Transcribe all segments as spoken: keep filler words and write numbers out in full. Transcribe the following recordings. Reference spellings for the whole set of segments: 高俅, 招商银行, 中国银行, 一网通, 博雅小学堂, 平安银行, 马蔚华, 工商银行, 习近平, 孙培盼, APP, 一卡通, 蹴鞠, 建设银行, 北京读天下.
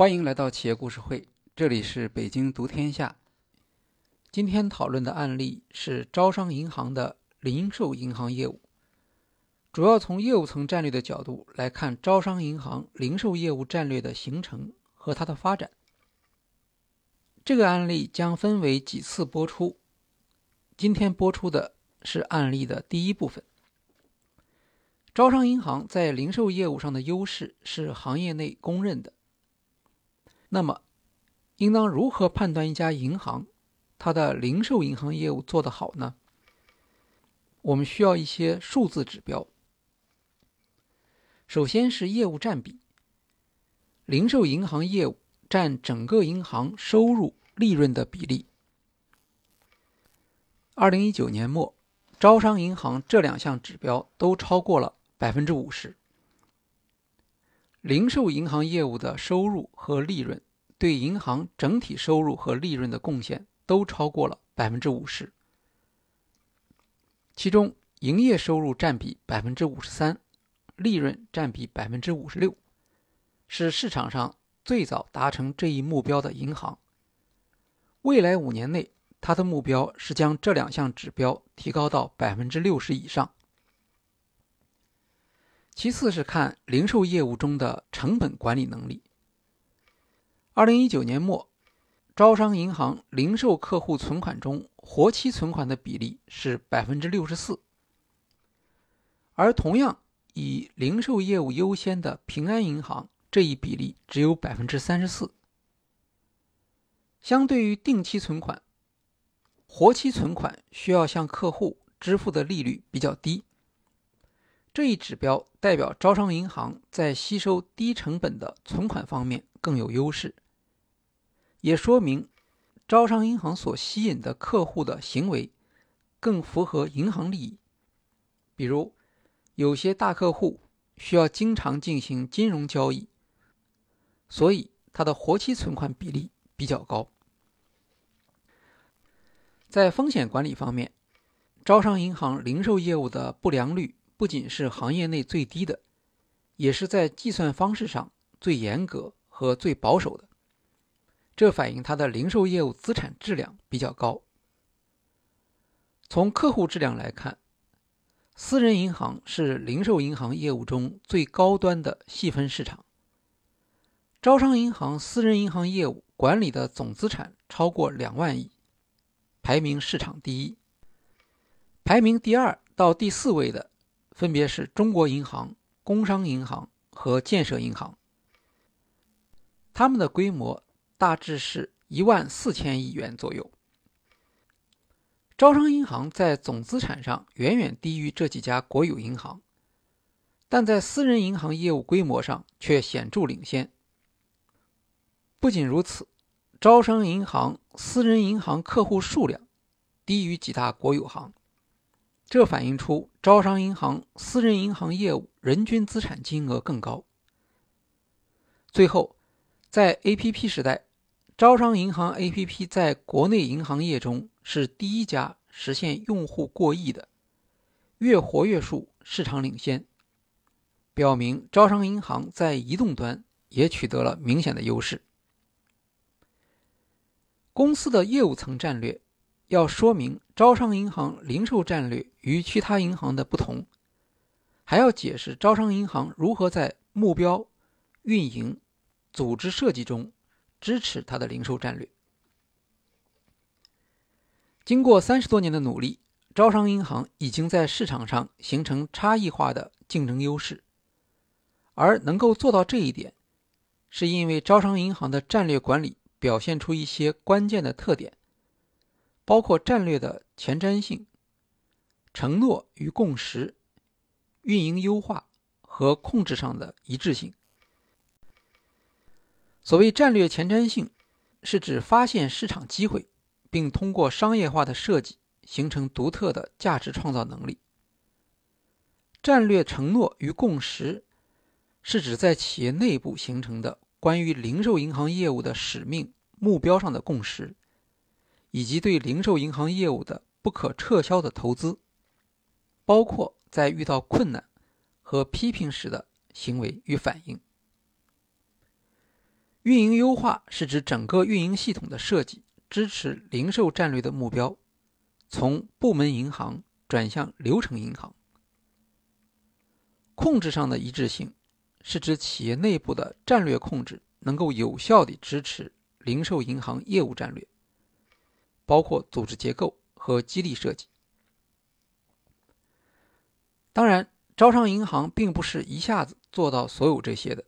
欢迎来到企业故事会，这里是北京读天下。今天讨论的案例是招商银行的零售银行业务，主要从业务层战略的角度来看招商银行零售业务战略的形成和它的发展。这个案例将分为几次播出，今天播出的是案例的第一部分。招商银行在零售业务上的优势是行业内公认的，那么应当如何判断一家银行它的零售银行业务做得好呢？我们需要一些数字指标。首先是业务占比，零售银行业务占整个银行收入利润的比例。二零一九年末，招商银行这两项指标都超过了 百分之五十。零售银行业务的收入和利润对银行整体收入和利润的贡献都超过了 百分之五十， 其中营业收入占比 百分之五十三， 利润占比 百分之五十六， 是市场上最早达成这一目标的银行。未来五年内，它的目标是将这两项指标提高到 百分之六十 以上。其次是看零售业务中的成本管理能力。二零一九年末，招商银行零售客户存款中活期存款的比例是 百分之六十四， 而同样以零售业务优先的平安银行，这一比例只有 百分之三十四。 相对于定期存款，活期存款需要向客户支付的利率比较低，这一指标代表招商银行在吸收低成本的存款方面更有优势，也说明招商银行所吸引的客户的行为更符合银行利益。比如有些大客户需要经常进行金融交易，所以它的活期存款比例比较高。在风险管理方面，招商银行零售业务的不良率不仅是行业内最低的，也是在计算方式上最严格和最保守的，这反映它的零售业务资产质量比较高。从客户质量来看，私人银行是零售银行业务中最高端的细分市场。招商银行私人银行业务管理的总资产超过两万亿，排名市场第一。排名第二到第四位的分别是中国银行、工商银行和建设银行，他们的规模大致是一万四千亿元左右。招商银行在总资产上远远低于这几家国有银行，但在私人银行业务规模上却显著领先。不仅如此，招商银行私人银行客户数量低于几大国有行，这反映出招商银行私人银行业务人均资产金额更高。最后，在 A P P 时代，招商银行 A P P 在国内银行业中是第一家实现用户过亿的，月活跃数市场领先，表明招商银行在移动端也取得了明显的优势。公司的业务层战略要说明招商银行零售战略与其他银行的不同，还要解释招商银行如何在目标、运营、组织设计中支持它的零售战略。经过三十多年的努力，招商银行已经在市场上形成差异化的竞争优势，而能够做到这一点，是因为招商银行的战略管理表现出一些关键的特点，包括战略的前瞻性、承诺与共识、运营优化和控制上的一致性。所谓战略前瞻性，是指发现市场机会，并通过商业化的设计形成独特的价值创造能力。战略承诺与共识，是指在企业内部形成的关于零售银行业务的使命、目标上的共识，以及对零售银行业务的不可撤销的投资，包括在遇到困难和批评时的行为与反应。运营优化是指整个运营系统的设计，支持零售战略的目标，从部门银行转向流程银行。控制上的一致性是指企业内部的战略控制能够有效地支持零售银行业务战略，包括组织结构和激励设计。当然，招商银行并不是一下子做到所有这些的，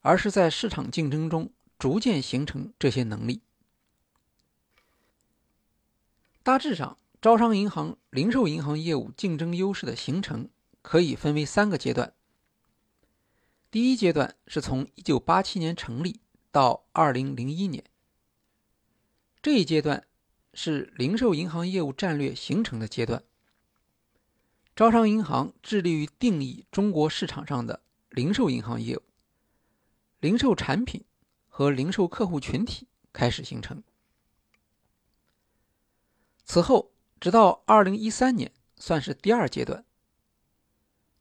而是在市场竞争中逐渐形成这些能力。大致上，招商银行、零售银行业务竞争优势的形成可以分为三个阶段。第一阶段是从一九八七年成立到二零零一年，这一阶段是零售银行业务战略形成的阶段。招商银行致力于定义中国市场上的零售银行业务，零售产品和零售客户群体开始形成。此后直到二零一三年算是第二阶段。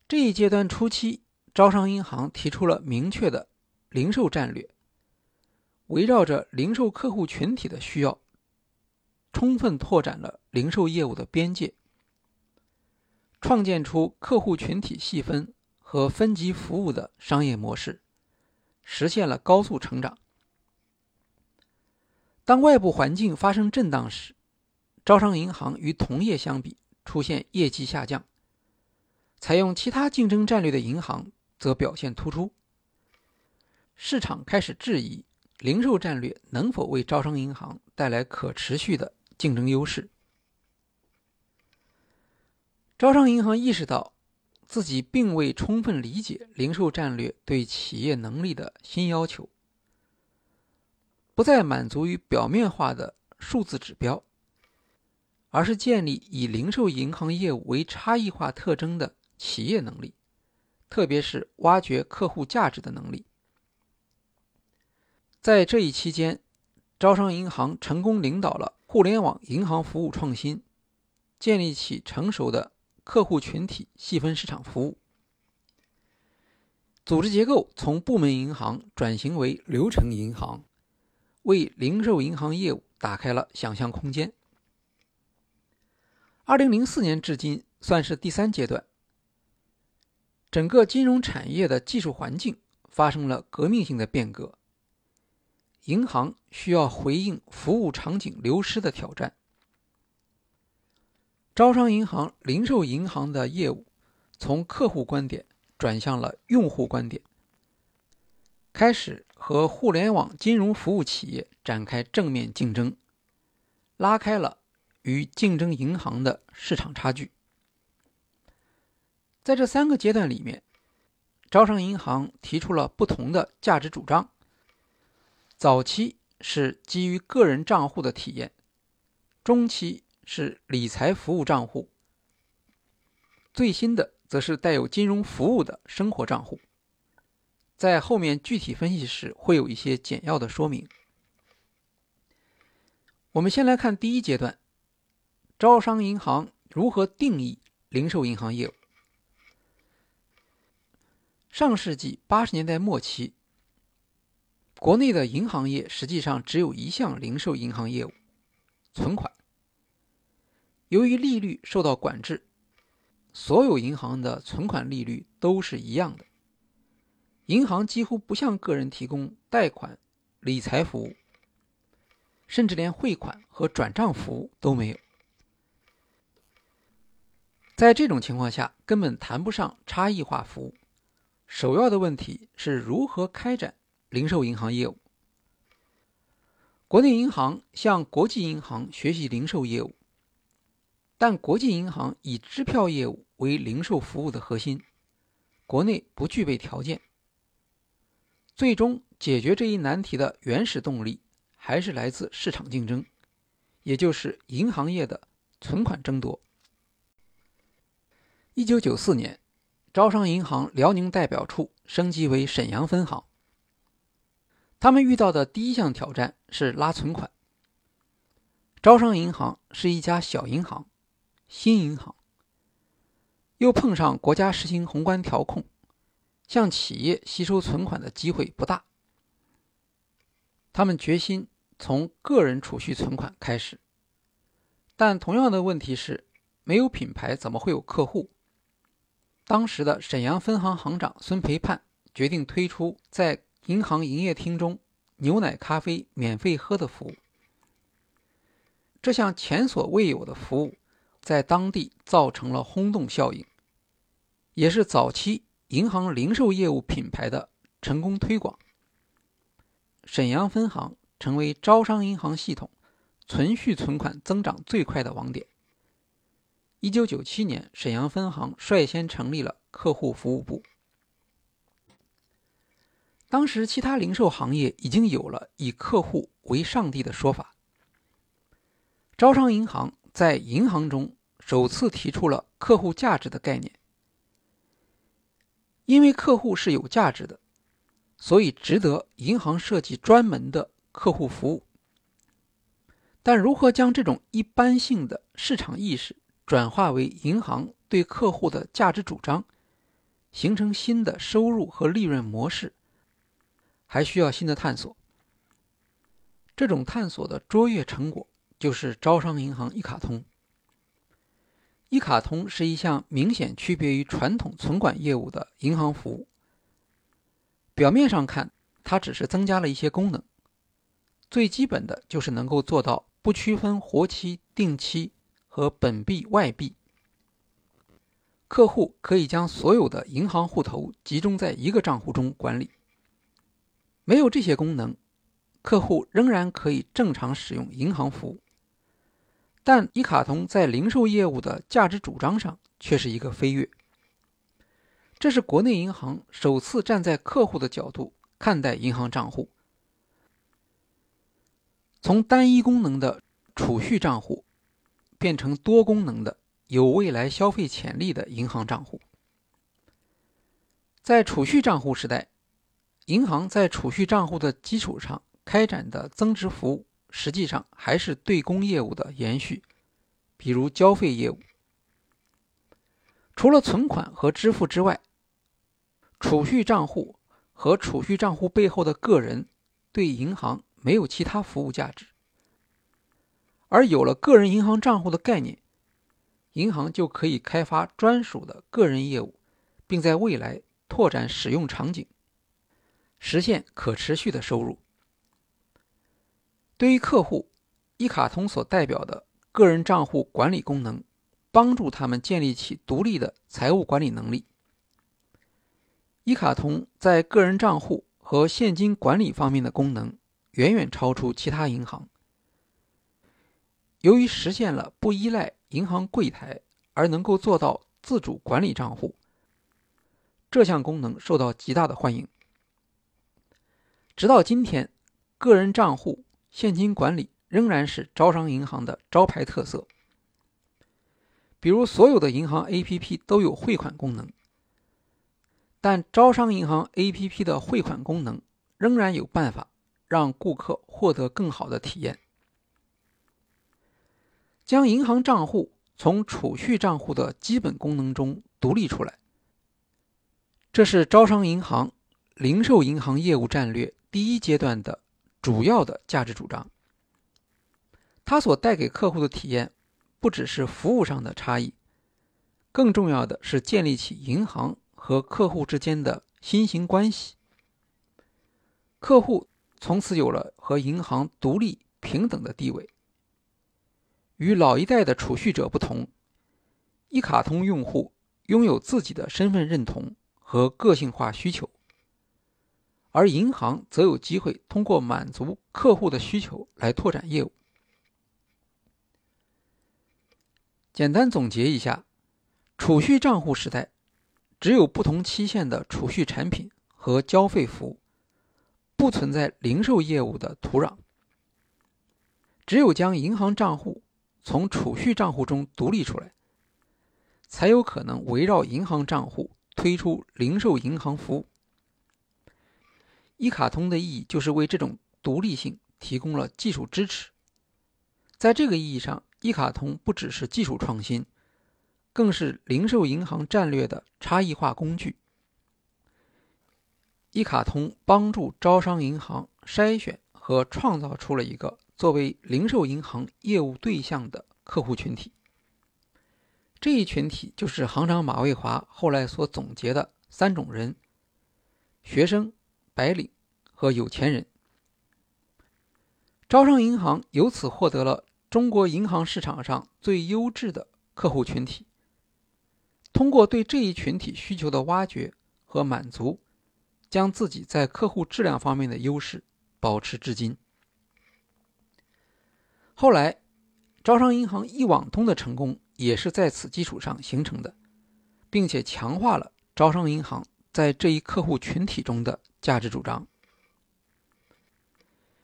这一阶段初期，招商银行提出了明确的零售战略，围绕着零售客户群体的需要，充分拓展了零售业务的边界，创建出客户群体细分和分级服务的商业模式，实现了高速成长。当外部环境发生震荡时，招商银行与同业相比出现业绩下降，采用其他竞争战略的银行则表现突出。市场开始质疑零售战略能否为招商银行带来可持续的竞争优势。招商银行意识到自己并未充分理解零售战略对企业能力的新要求，不再满足于表面化的数字指标，而是建立以零售银行业务为差异化特征的企业能力，特别是挖掘客户价值的能力。在这一期间，招商银行成功领导了互联网银行服务创新，建立起成熟的客户群体细分市场服务。组织结构从部门银行转型为流程银行，为零售银行业务打开了想象空间。二零零四年至今算是第三阶段。整个金融产业的技术环境发生了革命性的变革，银行需要回应服务场景流失的挑战。招商银行、零售银行的业务从客户观点转向了用户观点，开始和互联网金融服务企业展开正面竞争，拉开了与竞争银行的市场差距。在这三个阶段里面，招商银行提出了不同的价值主张。早期是基于个人账户的体验，中期是理财服务账户，最新的则是带有金融服务的生活账户。在后面具体分析时会有一些简要的说明。我们先来看第一阶段，招商银行如何定义零售银行业务。上世纪八十年代末期，国内的银行业实际上只有一项零售银行业务，存款。由于利率受到管制，所有银行的存款利率都是一样的，银行几乎不向个人提供贷款、理财服务，甚至连汇款和转账服务都没有。在这种情况下，根本谈不上差异化服务，首要的问题是如何开展零售银行业务。国内银行向国际银行学习零售业务，但国际银行以支票业务为零售服务的核心，国内不具备条件。最终解决这一难题的原始动力还是来自市场竞争，也就是银行业的存款争夺。一九九四年，招商银行辽宁代表处升级为沈阳分行。他们遇到的第一项挑战是拉存款。招商银行是一家小银行，新银行，又碰上国家实行宏观调控，向企业吸收存款的机会不大，他们决心从个人储蓄存款开始。但同样的问题是，没有品牌怎么会有客户？当时的沈阳分行行长孙培盼决定推出在银行营业厅中牛奶咖啡免费喝的服务。这项前所未有的服务在当地造成了轰动效应，也是早期银行零售业务品牌的成功推广。沈阳分行成为招商银行系统存续存款增长最快的网点。一九九七年，沈阳分行率先成立了客户服务部。当时其他零售行业已经有了以客户为上帝的说法，招商银行在银行中首次提出了客户价值的概念。因为客户是有价值的，所以值得银行设计专门的客户服务。但如何将这种一般性的市场意识转化为银行对客户的价值主张，形成新的收入和利润模式，还需要新的探索。这种探索的卓越成果就是招商银行一卡通。一卡通是一项明显区别于传统存款业务的银行服务。表面上看，它只是增加了一些功能，最基本的就是能够做到不区分活期、定期和本币、外币。客户可以将所有的银行户头集中在一个账户中管理。没有这些功能，客户仍然可以正常使用银行服务。但一卡通在零售业务的价值主张上却是一个飞跃。这是国内银行首次站在客户的角度看待银行账户，从单一功能的储蓄账户变成多功能的有未来消费潜力的银行账户。在储蓄账户时代，银行在储蓄账户的基础上开展的增值服务实际上还是对公业务的延续，比如交费业务。除了存款和支付之外，储蓄账户和储蓄账户背后的个人对银行没有其他服务价值。而有了个人银行账户的概念，银行就可以开发专属的个人业务，并在未来拓展使用场景，实现可持续的收入。对于客户，一卡通所代表的个人账户管理功能帮助他们建立起独立的财务管理能力。一卡通在个人账户和现金管理方面的功能远远超出其他银行。由于实现了不依赖银行柜台而能够做到自主管理账户，这项功能受到极大的欢迎。直到今天，个人账户、现金管理仍然是招商银行的招牌特色。比如所有的银行 A P P 都有汇款功能，但招商银行 A P P 的汇款功能仍然有办法让顾客获得更好的体验。将银行账户从储蓄账户的基本功能中独立出来，这是招商银行零售银行业务战略第一阶段的主要的价值主张。它所带给客户的体验不只是服务上的差异，更重要的是建立起银行和客户之间的新型关系。客户从此有了和银行独立平等的地位。与老一代的储蓄者不同，一卡通用户拥有自己的身份认同和个性化需求，而银行则有机会通过满足客户的需求来拓展业务。简单总结一下，储蓄账户时代，只有不同期限的储蓄产品和交费服务，不存在零售业务的土壤。只有将银行账户从储蓄账户中独立出来，才有可能围绕银行账户推出零售银行服务。一卡通的意义就是为这种独立性提供了技术支持。在这个意义上，一卡通不只是技术创新，更是零售银行战略的差异化工具。一卡通帮助招商银行筛选和创造出了一个作为零售银行业务对象的客户群体。这一群体就是行长马蔚华后来所总结的三种人：学生、白领和有钱人。招商银行由此获得了中国银行市场上最优质的客户群体。通过对这一群体需求的挖掘和满足，将自己在客户质量方面的优势保持至今。后来，招商银行一网通的成功也是在此基础上形成的，并且强化了招商银行在这一客户群体中的价值主张。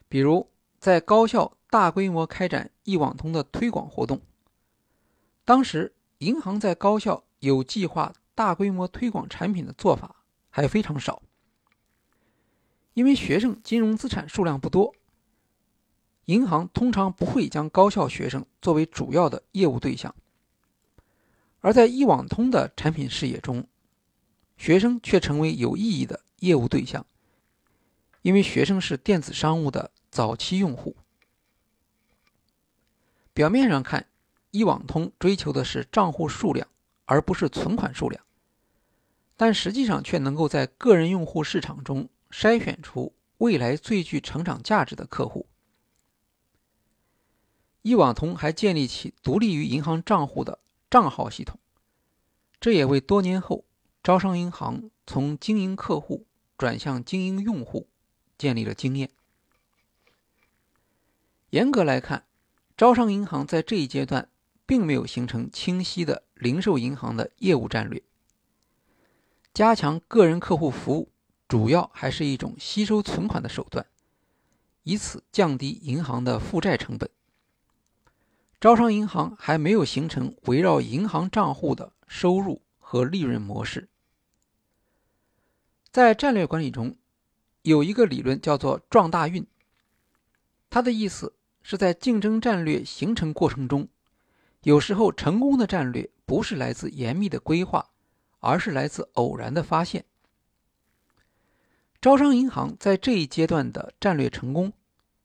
比如，在高校大规模开展一网通的推广活动，当时银行在高校有计划大规模推广产品的做法还非常少，因为学生金融资产数量不多，银行通常不会将高校学生作为主要的业务对象。而在一网通的产品视野中，学生却成为有意义的业务对象，因为学生是电子商务的早期用户。表面上看，一网通追求的是账户数量，而不是存款数量，但实际上却能够在个人用户市场中筛选出未来最具成长价值的客户。一网通还建立起独立于银行账户的账号系统，这也为多年后招商银行从经营客户转向经营用户建立了经验。严格来看，招商银行在这一阶段并没有形成清晰的零售银行的业务战略，加强个人客户服务主要还是一种吸收存款的手段，以此降低银行的负债成本。招商银行还没有形成围绕银行账户的收入和利润模式。在战略管理中，有一个理论叫做撞大运，它的意思是在竞争战略形成过程中，有时候成功的战略不是来自严密的规划，而是来自偶然的发现。招商银行在这一阶段的战略成功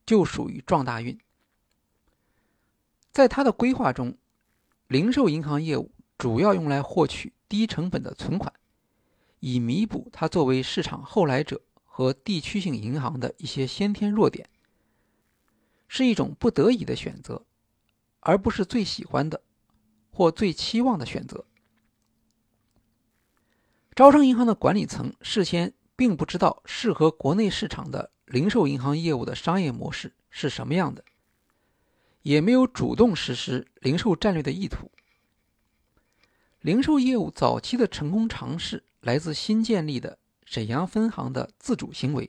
就属于撞大运。在它的规划中，零售银行业务主要用来获取低成本的存款，以弥补它作为市场后来者和地区性银行的一些先天弱点，是一种不得已的选择，而不是最喜欢的或最期望的选择。招商银行的管理层事先并不知道适合国内市场的零售银行业务的商业模式是什么样的，也没有主动实施零售战略的意图。零售业务早期的成功尝试来自新建立的沈阳分行的自主行为，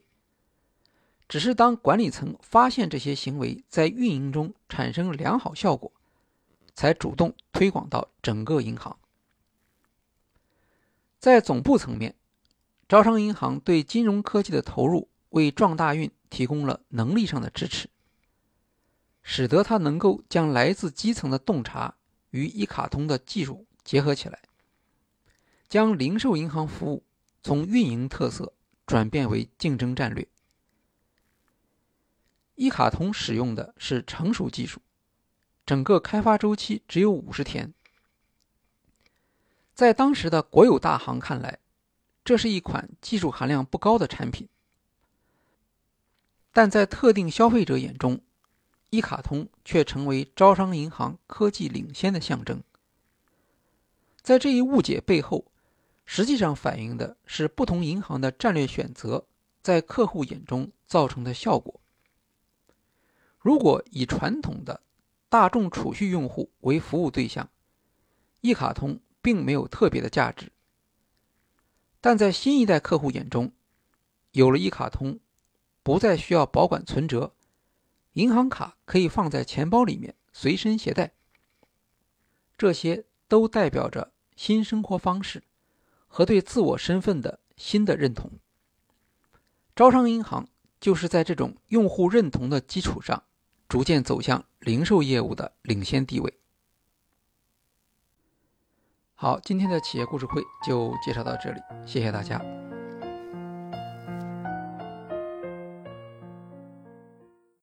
只是当管理层发现这些行为在运营中产生良好效果，才主动推广到整个银行。在总部层面，招商银行对金融科技的投入为壮大运提供了能力上的支持，使得它能够将来自基层的洞察与一卡通的技术结合起来，将零售银行服务从运营特色转变为竞争战略。一卡通使用的是成熟技术，整个开发周期只有五十天。在当时的国有大行看来，这是一款技术含量不高的产品，但在特定消费者眼中，一卡通却成为招商银行科技领先的象征。在这一误解背后，实际上反映的是不同银行的战略选择在客户眼中造成的效果。如果以传统的大众储蓄用户为服务对象，一卡通并没有特别的价值，但在新一代客户眼中，有了一卡通，不再需要保管存折，银行卡可以放在钱包里面随身携带，这些都代表着新生活方式和对自我身份的新的认同。招商银行就是在这种用户认同的基础上，逐渐走向零售业务的领先地位。好，今天的企业故事会就介绍到这里，谢谢大家。